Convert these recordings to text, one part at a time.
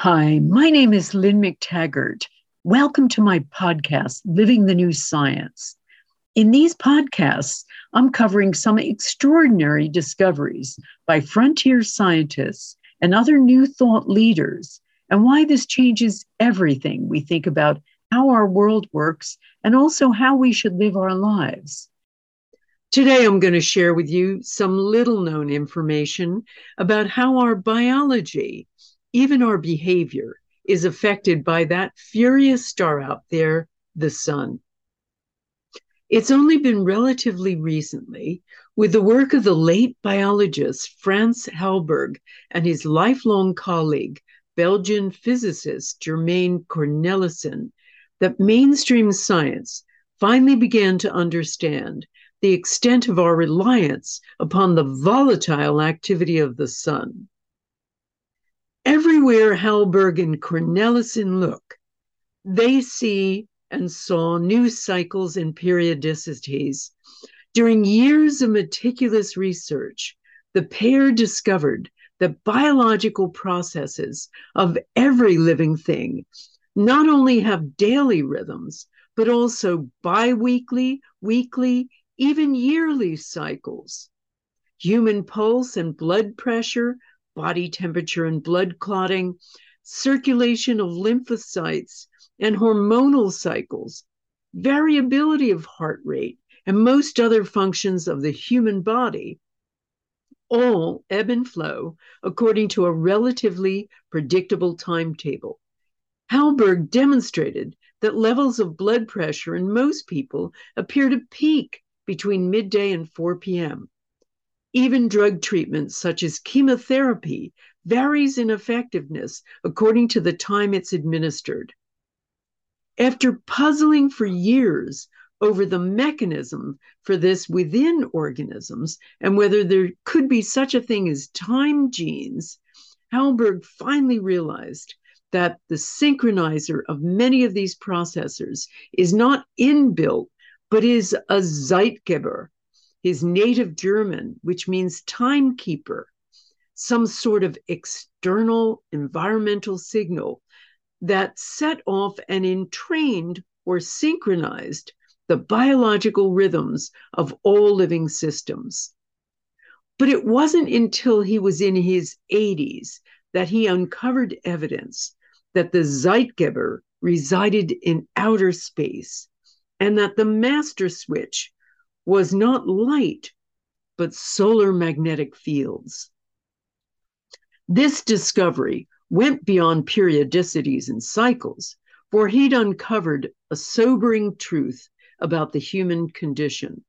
Hi, my name is Lynn McTaggart. Welcome to my podcast, Living the New Science. In these podcasts, I'm covering some extraordinary discoveries by frontier scientists and other new thought leaders, and why this changes everything we think about how our world works and also how we should live our lives. Today, I'm going to share with you some little-known information about how our biology, even our behavior, is affected by that furious star out there, the sun. It's only been relatively recently, with the work of the late biologist Franz Halberg and his lifelong colleague, Belgian physicist Germaine Cornelissen, that mainstream science finally began to understand the extent of our reliance upon the volatile activity of the sun. Everywhere Halberg and Cornelissen look, they see and saw new cycles and periodicities. During years of meticulous research, the pair discovered that biological processes of every living thing not only have daily rhythms, but also biweekly, weekly, even yearly cycles. Human pulse and blood pressure, body temperature and blood clotting, circulation of lymphocytes and hormonal cycles, variability of heart rate, and most other functions of the human body all ebb and flow according to a relatively predictable timetable. Halberg demonstrated that levels of blood pressure in most people appear to peak between midday and 4 p.m. Even drug treatment, such as chemotherapy, varies in effectiveness according to the time it's administered. After puzzling for years over the mechanism for this within organisms and whether there could be such a thing as time genes, Halberg finally realized that the synchronizer of many of these processors is not inbuilt, but is a zeitgeber, his native German, which means timekeeper, some sort of external environmental signal that set off and entrained or synchronized the biological rhythms of all living systems. But it wasn't until he was in his 80s that he uncovered evidence that the zeitgeber resided in outer space, and that the master switch was not light, but solar magnetic fields. This discovery went beyond periodicities and cycles, for he'd uncovered a sobering truth about the human condition.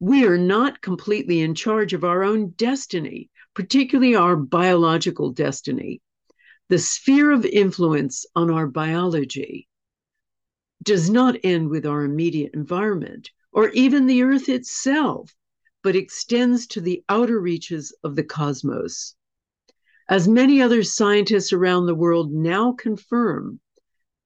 We are not completely in charge of our own destiny, particularly our biological destiny. The sphere of influence on our biology does not end with our immediate environment or even the Earth itself, but extends to the outer reaches of the cosmos. As many other scientists around the world now confirm,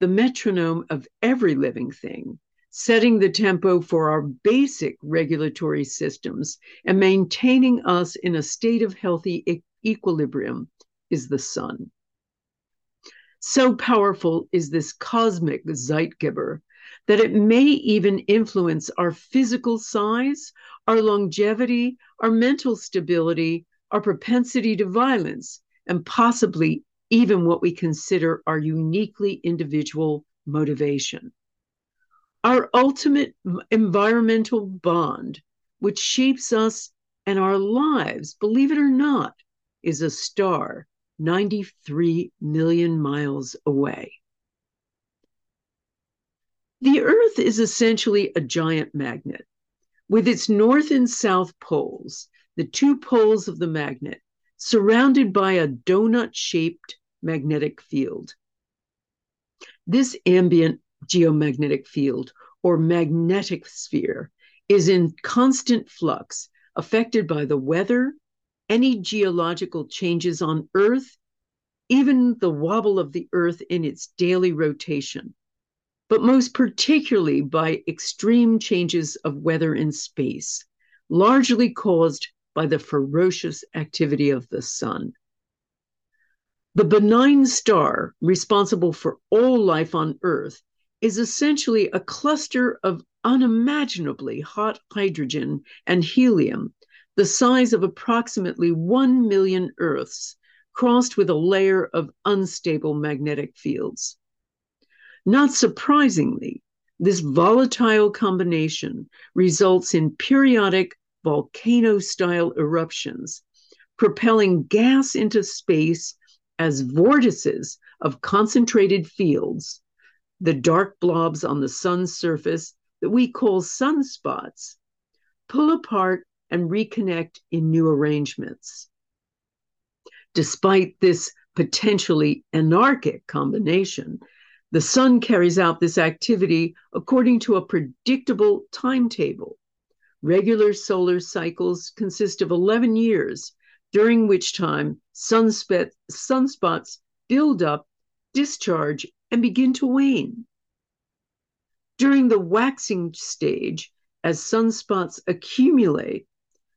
the metronome of every living thing, setting the tempo for our basic regulatory systems and maintaining us in a state of healthy equilibrium, is the sun. So powerful is this cosmic zeitgeber that it may even influence our physical size, our longevity, our mental stability, our propensity to violence, and possibly even what we consider our uniquely individual motivation. Our ultimate environmental bond, which shapes us and our lives, believe it or not, is a star 93 million miles away. The Earth is essentially a giant magnet. With its north and south poles, the two poles of the magnet, surrounded by a donut-shaped magnetic field. This ambient geomagnetic field, or magnetic sphere, is in constant flux, affected by the weather, any geological changes on Earth, even the wobble of the Earth in its daily rotation, but most particularly by extreme changes of weather in space, largely caused by the ferocious activity of the sun. The benign star responsible for all life on Earth is essentially a cluster of unimaginably hot hydrogen and helium, the size of approximately 1 million Earths, crossed with a layer of unstable magnetic fields. Not surprisingly, this volatile combination results in periodic volcano-style eruptions, propelling gas into space as vortices of concentrated fields, the dark blobs on the sun's surface that we call sunspots, pull apart and reconnect in new arrangements. Despite this potentially anarchic combination, the sun carries out this activity according to a predictable timetable. Regular solar cycles consist of 11 years, during which time sunspots build up, discharge, and begin to wane. During the waxing stage, as sunspots accumulate,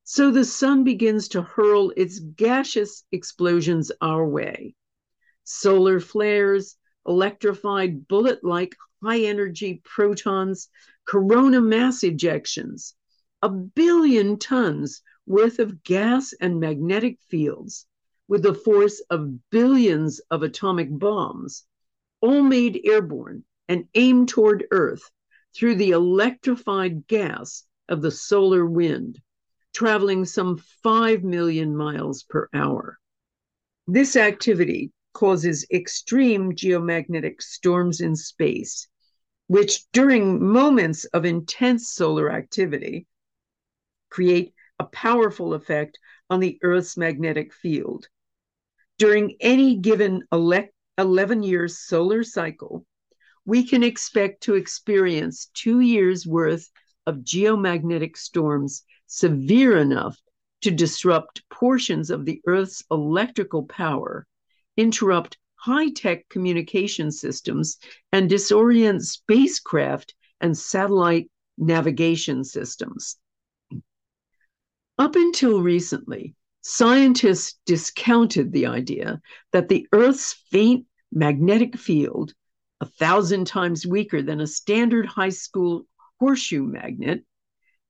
so the sun begins to hurl its gaseous explosions our way. Solar flares, electrified bullet-like high-energy protons, corona mass ejections, 1 billion tons worth of gas and magnetic fields with the force of billions of atomic bombs, all made airborne and aimed toward Earth through the electrified gas of the solar wind, traveling some 5 million miles per hour. This activity causes extreme geomagnetic storms in space, which during moments of intense solar activity create a powerful effect on the Earth's magnetic field. During any given 11-year solar cycle, we can expect to experience 2 years' worth of geomagnetic storms severe enough to disrupt portions of the Earth's electrical power, interrupt high-tech communication systems, and disorient spacecraft and satellite navigation systems. Up until recently, scientists discounted the idea that the Earth's faint magnetic field, 1,000 times weaker than a standard high school horseshoe magnet,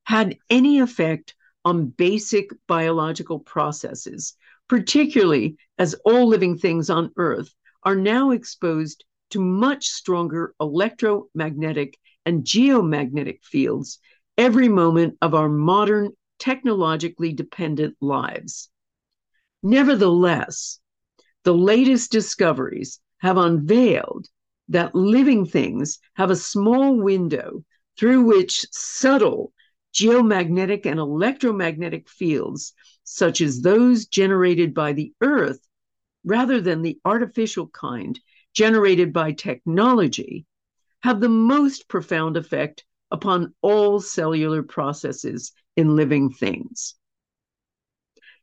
had any effect on basic biological processes, particularly as all living things on Earth are now exposed to much stronger electromagnetic and geomagnetic fields every moment of our modern, technologically dependent lives. Nevertheless, the latest discoveries have unveiled that living things have a small window through which subtle geomagnetic and electromagnetic fields, such as those generated by the Earth, rather than the artificial kind generated by technology, have the most profound effect upon all cellular processes in living things.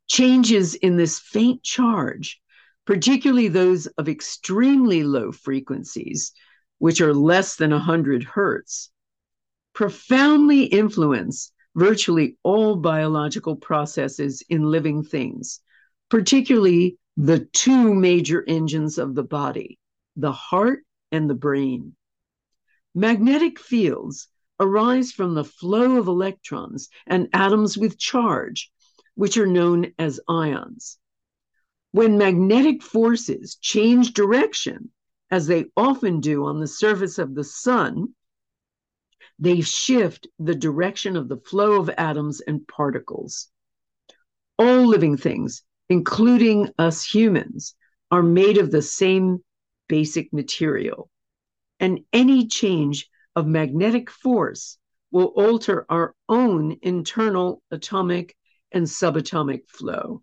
Changes in this faint charge, particularly those of extremely low frequencies, which are less than 100 hertz, profoundly influence virtually all biological processes in living things, particularly the two major engines of the body, the heart and the brain. Magnetic fields arise from the flow of electrons and atoms with charge, which are known as ions. When magnetic forces change direction, as they often do on the surface of the sun, they shift the direction of the flow of atoms and particles. All living things, including us humans, are made of the same basic material, and any change of magnetic force will alter our own internal atomic and subatomic flow.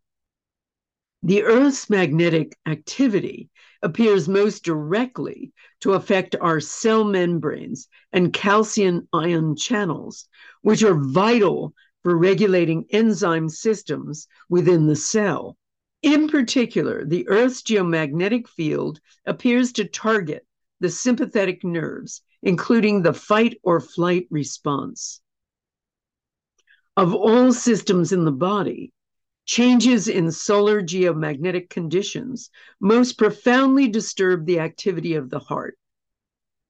The Earth's magnetic activity appears most directly to affect our cell membranes and calcium ion channels, which are vital for regulating enzyme systems within the cell. In particular, the Earth's geomagnetic field appears to target the sympathetic nerves, including the fight or flight response. Of all systems in the body, Changes in solar geomagnetic conditions most profoundly disturb the activity of the heart.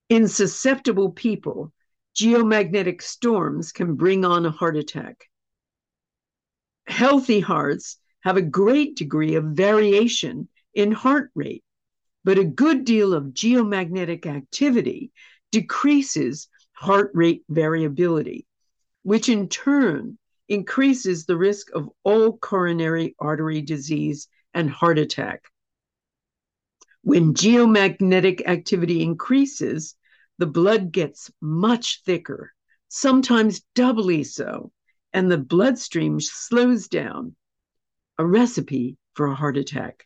In susceptible people, geomagnetic storms can bring on a heart attack. Healthy hearts have a great degree of variation in heart rate, but a good deal of geomagnetic activity decreases heart rate variability, which in turn increases the risk of all coronary artery disease and heart attack. When geomagnetic activity increases, the blood gets much thicker, sometimes doubly so, and the bloodstream slows down, a recipe for a heart attack.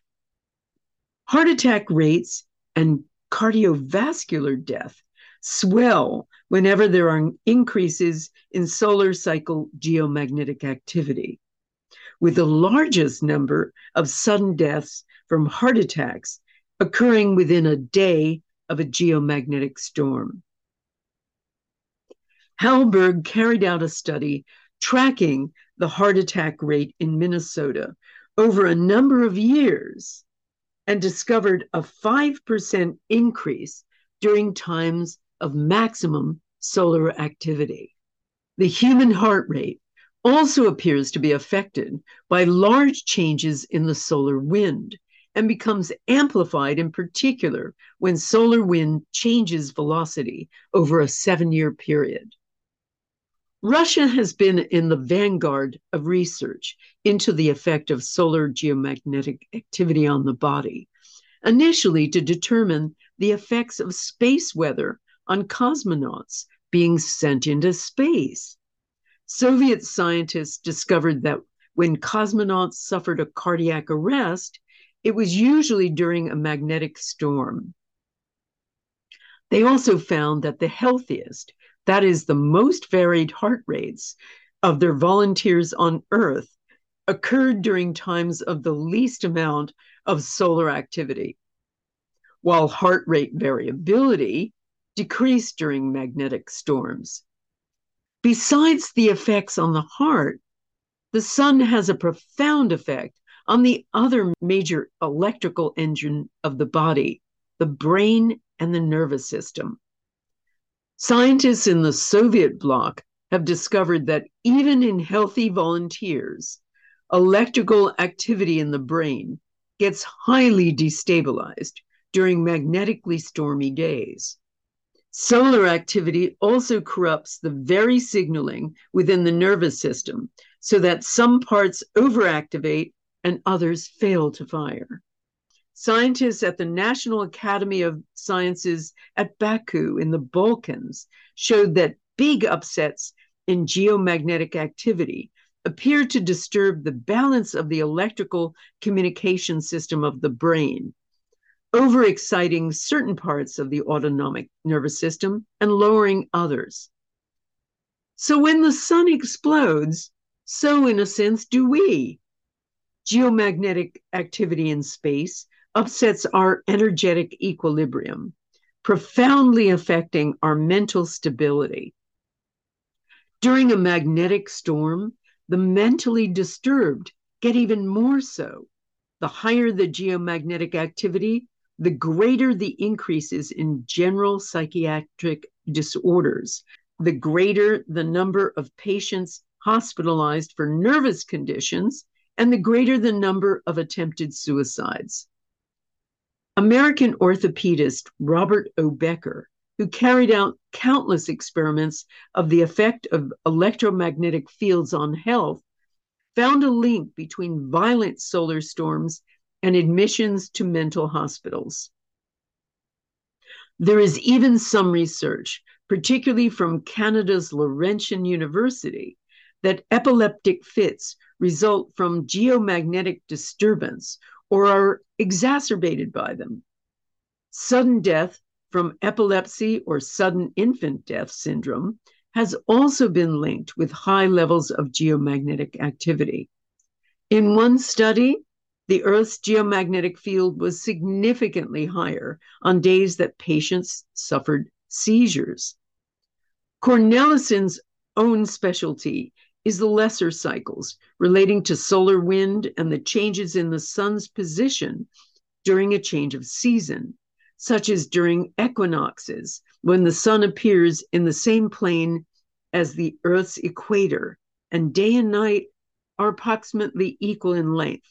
Heart attack rates and cardiovascular death swell whenever there are increases in solar cycle geomagnetic activity, with the largest number of sudden deaths from heart attacks occurring within a day of a geomagnetic storm. Halberg carried out a study tracking the heart attack rate in Minnesota over a number of years and discovered a 5% increase during times of maximum solar activity. The human heart rate also appears to be affected by large changes in the solar wind and becomes amplified in particular when solar wind changes velocity over a 7-year period. Russia has been in the vanguard of research into the effect of solar geomagnetic activity on the body, initially to determine the effects of space weather on cosmonauts being sent into space. Soviet scientists discovered that when cosmonauts suffered a cardiac arrest, it was usually during a magnetic storm. They also found that the healthiest, that is, the most varied heart rates of their volunteers on Earth occurred during times of the least amount of solar activity, while heart rate variability decreased during magnetic storms. Besides the effects on the heart, the sun has a profound effect on the other major electrical engine of the body, the brain and the nervous system. Scientists in the Soviet bloc have discovered that even in healthy volunteers, electrical activity in the brain gets highly destabilized during magnetically stormy days. Solar activity also corrupts the very signaling within the nervous system so that some parts overactivate and others fail to fire. Scientists at the National Academy of Sciences at Baku in the Balkans showed that big upsets in geomagnetic activity appear to disturb the balance of the electrical communication system of the brain, overexciting certain parts of the autonomic nervous system and lowering others. So when the sun explodes, so in a sense do we. Geomagnetic activity in space upsets our energetic equilibrium, profoundly affecting our mental stability. During a magnetic storm, the mentally disturbed get even more so. The higher the geomagnetic activity, the greater the increases in general psychiatric disorders, the greater the number of patients hospitalized for nervous conditions, and the greater the number of attempted suicides. American orthopedist Robert O. Becker, who carried out countless experiments of the effect of electromagnetic fields on health, found a link between violent solar storms and admissions to mental hospitals. There is even some research, particularly from Canada's Laurentian University, that epileptic fits result from geomagnetic disturbance or are exacerbated by them. Sudden death from epilepsy or sudden infant death syndrome has also been linked with high levels of geomagnetic activity. In one study, the Earth's geomagnetic field was significantly higher on days that patients suffered seizures. Cornelissen's own specialty is the lesser cycles relating to solar wind and the changes in the sun's position during a change of season, such as during equinoxes, when the sun appears in the same plane as the Earth's equator, and day and night are approximately equal in length.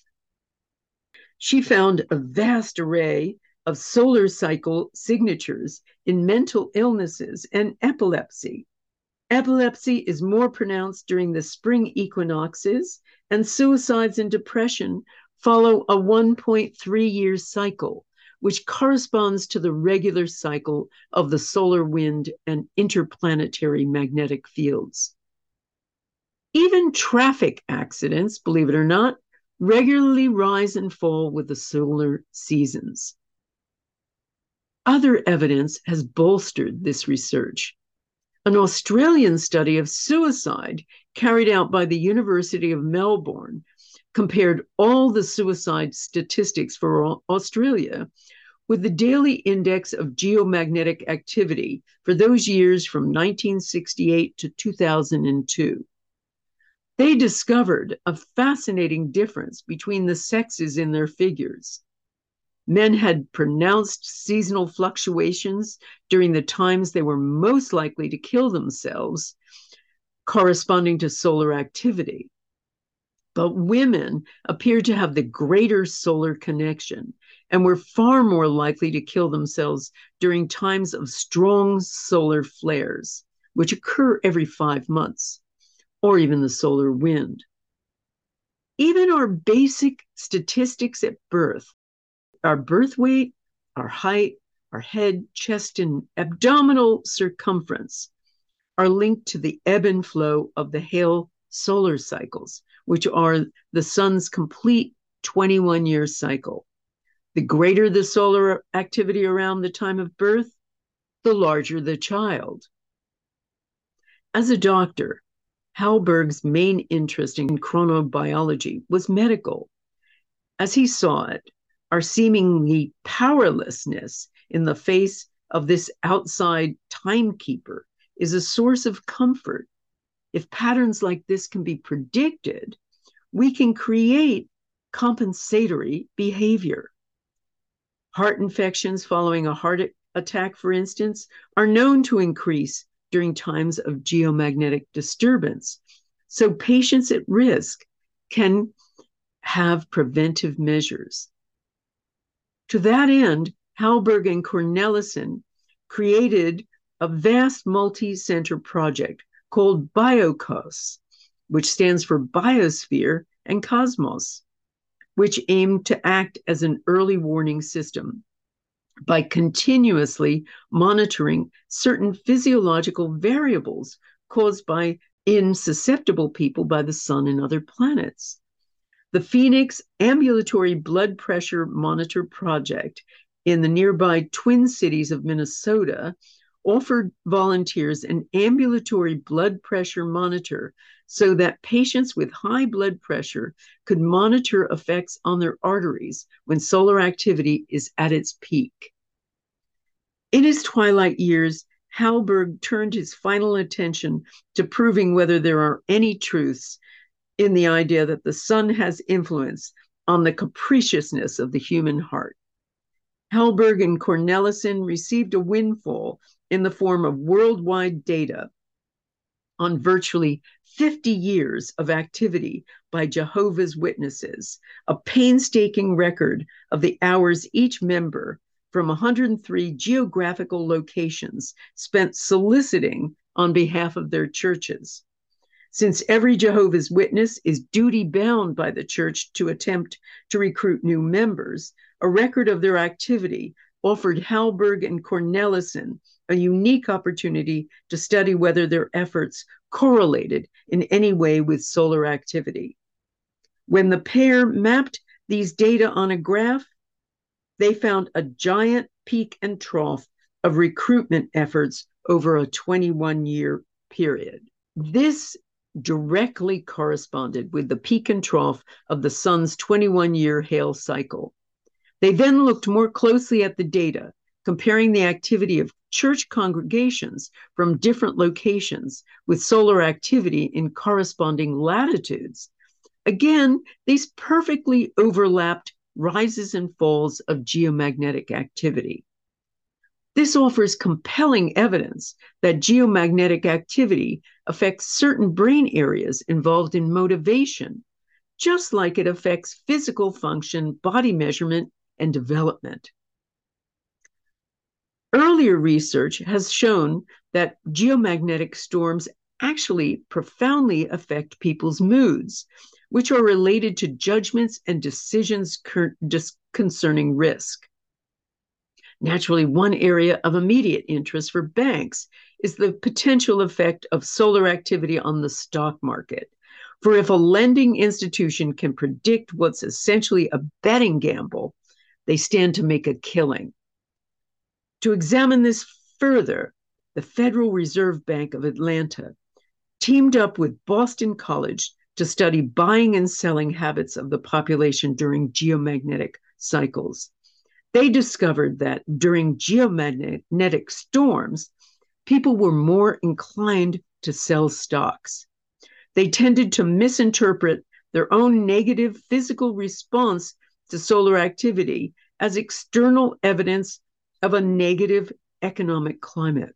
She found a vast array of solar cycle signatures in mental illnesses and epilepsy. Epilepsy is more pronounced during the spring equinoxes, and suicides and depression follow a 1.3-year cycle, which corresponds to the regular cycle of the solar wind and interplanetary magnetic fields. Even traffic accidents, believe it or not, regularly rise and fall with the solar seasons. Other evidence has bolstered this research. An Australian study of suicide carried out by the University of Melbourne compared all the suicide statistics for Australia with the daily index of geomagnetic activity for those years from 1968 to 2002. They discovered a fascinating difference between the sexes in their figures. Men had pronounced seasonal fluctuations during the times they were most likely to kill themselves, corresponding to solar activity. But women appeared to have the greater solar connection and were far more likely to kill themselves during times of strong solar flares, which occur every 5 months, or even the solar wind. Even our basic statistics at birth, our birth weight, our height, our head, chest, and abdominal circumference are linked to the ebb and flow of the Hale solar cycles, which are the sun's complete 21-year cycle. The greater the solar activity around the time of birth, the larger the child. As a doctor, Halberg's main interest in chronobiology was medical. As he saw it, our seemingly powerlessness in the face of this outside timekeeper is a source of comfort. If patterns like this can be predicted, we can create compensatory behavior. Heart infections following a heart attack, for instance, are known to increase during times of geomagnetic disturbance. So patients at risk can have preventive measures. To that end, Halberg and Cornelissen created a vast multi-center project called BioCos, which stands for Biosphere and Cosmos, which aimed to act as an early warning system by continuously monitoring certain physiological variables caused by susceptible people by the sun and other planets. The Phoenix Ambulatory Blood Pressure Monitor Project in the nearby Twin Cities of Minnesota offered volunteers an ambulatory blood pressure monitor so that patients with high blood pressure could monitor effects on their arteries when solar activity is at its peak. In his twilight years, Halberg turned his final attention to proving whether there are any truths in the idea that the sun has influence on the capriciousness of the human heart. Halberg and Cornelissen received a windfall in the form of worldwide data on virtually 50 years of activity by Jehovah's Witnesses, a painstaking record of the hours each member from 103 geographical locations spent soliciting on behalf of their churches. Since every Jehovah's Witness is duty-bound by the church to attempt to recruit new members, a record of their activity offered Halberg and Cornelissen a unique opportunity to study whether their efforts correlated in any way with solar activity. When the pair mapped these data on a graph, they found a giant peak and trough of recruitment efforts over a 21-year period. This directly corresponded with the peak and trough of the sun's 21-year Hale cycle. They then looked more closely at the data, comparing the activity of church congregations from different locations with solar activity in corresponding latitudes. Again, these perfectly overlapped rises and falls of geomagnetic activity. This offers compelling evidence that geomagnetic activity affects certain brain areas involved in motivation, just like it affects physical function, body measurement, and development. Earlier research has shown that geomagnetic storms actually profoundly affect people's moods, which are related to judgments and decisions concerning risk. Naturally, one area of immediate interest for banks is the potential effect of solar activity on the stock market. For if a lending institution can predict what's essentially a betting gamble, they stand to make a killing. To examine this further, the Federal Reserve Bank of Atlanta teamed up with Boston College to study buying and selling habits of the population during geomagnetic cycles. They discovered that during geomagnetic storms, people were more inclined to sell stocks. They tended to misinterpret their own negative physical response to solar activity as external evidence of a negative economic climate.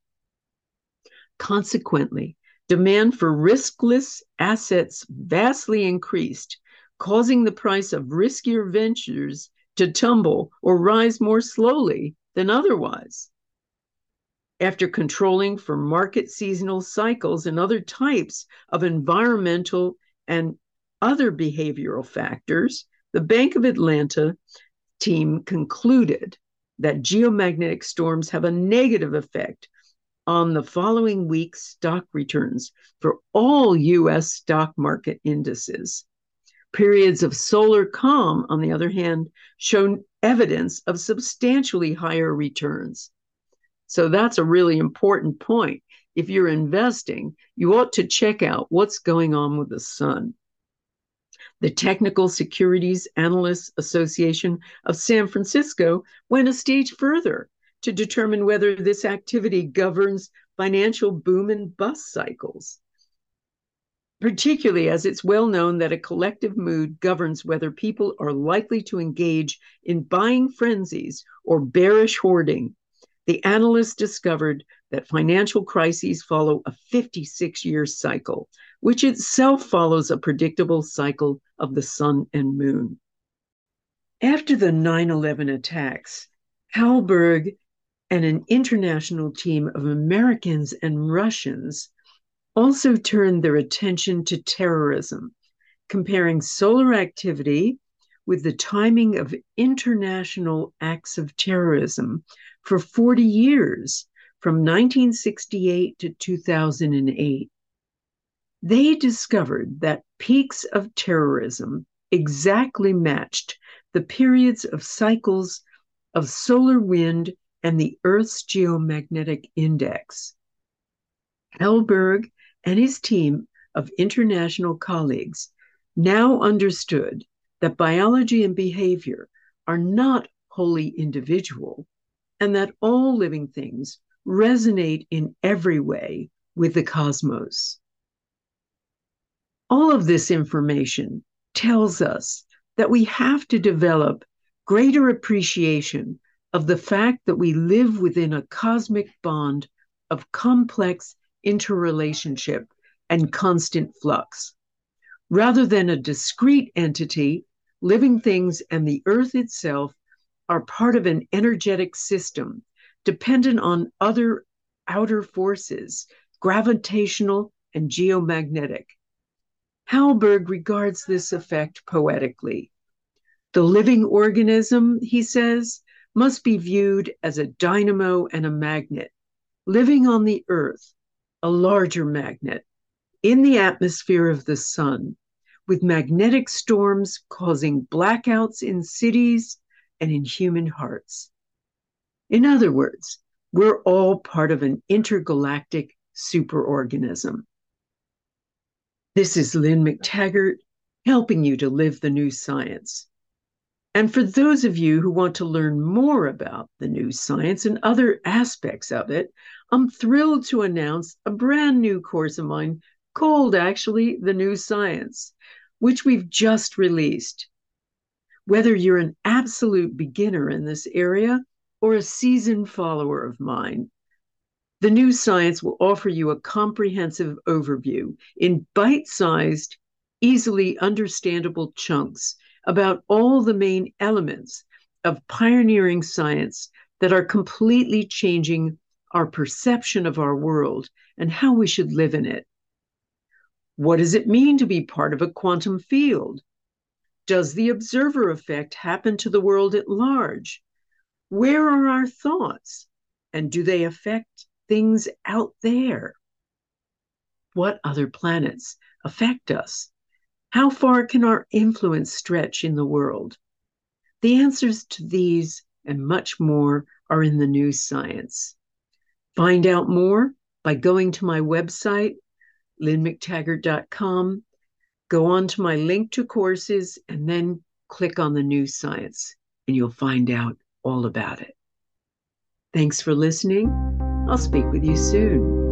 Consequently, demand for riskless assets vastly increased, causing the price of riskier ventures to tumble or rise more slowly than otherwise. After controlling for market seasonal cycles and other types of environmental and other behavioral factors, the Bank of Atlanta team concluded that geomagnetic storms have a negative effect on the following week's stock returns for all U.S. stock market indices. Periods of solar calm, on the other hand, shown evidence of substantially higher returns. So that's a really important point. If you're investing, you ought to check out what's going on with the sun. The Technical Securities Analysts Association of San Francisco went a stage further to determine whether this activity governs financial boom and bust cycles, particularly as it's well known that a collective mood governs whether people are likely to engage in buying frenzies or bearish hoarding. The analysts discovered that financial crises follow a 56-year cycle, which itself follows a predictable cycle of the sun and moon. After the 9/11 attacks, Halberg and an international team of Americans and Russians also turned their attention to terrorism, comparing solar activity with the timing of international acts of terrorism for 40 years, from 1968 to 2008. They discovered that peaks of terrorism exactly matched the periods of cycles of solar wind and the Earth's geomagnetic index. Halberg and his team of international colleagues now understood that biology and behavior are not wholly individual, and that all living things resonate in every way with the cosmos. All of this information tells us that we have to develop greater appreciation of the fact that we live within a cosmic bond of complex interrelationship and constant flux. Rather than a discrete entity, living things and the Earth itself are part of an energetic system dependent on other outer forces, gravitational and geomagnetic. Halberg regards this effect poetically. The living organism, he says, must be viewed as a dynamo and a magnet, living on the Earth, a larger magnet, in the atmosphere of the sun, with magnetic storms causing blackouts in cities and in human hearts. In other words, we're all part of an intergalactic superorganism. This is Lynn McTaggart helping you to live the new science. And for those of you who want to learn more about the new science and other aspects of it, I'm thrilled to announce a brand new course of mine called, actually, The New Science, which we've just released. Whether you're an absolute beginner in this area or a seasoned follower of mine, The New Science will offer you a comprehensive overview in bite-sized, easily understandable chunks about all the main elements of pioneering science that are completely changing our perception of our world and how we should live in it. What does it mean to be part of a quantum field? Does the observer effect happen to the world at large? Where are our thoughts? And do they affect things out there? What other planets affect us? How far can our influence stretch in the world? The answers to these and much more are in The New Science. Find out more by going to my website, lynnmctaggart.com. Go on to my link to courses and then click on The New Science and you'll find out all about it. Thanks for listening. I'll speak with you soon.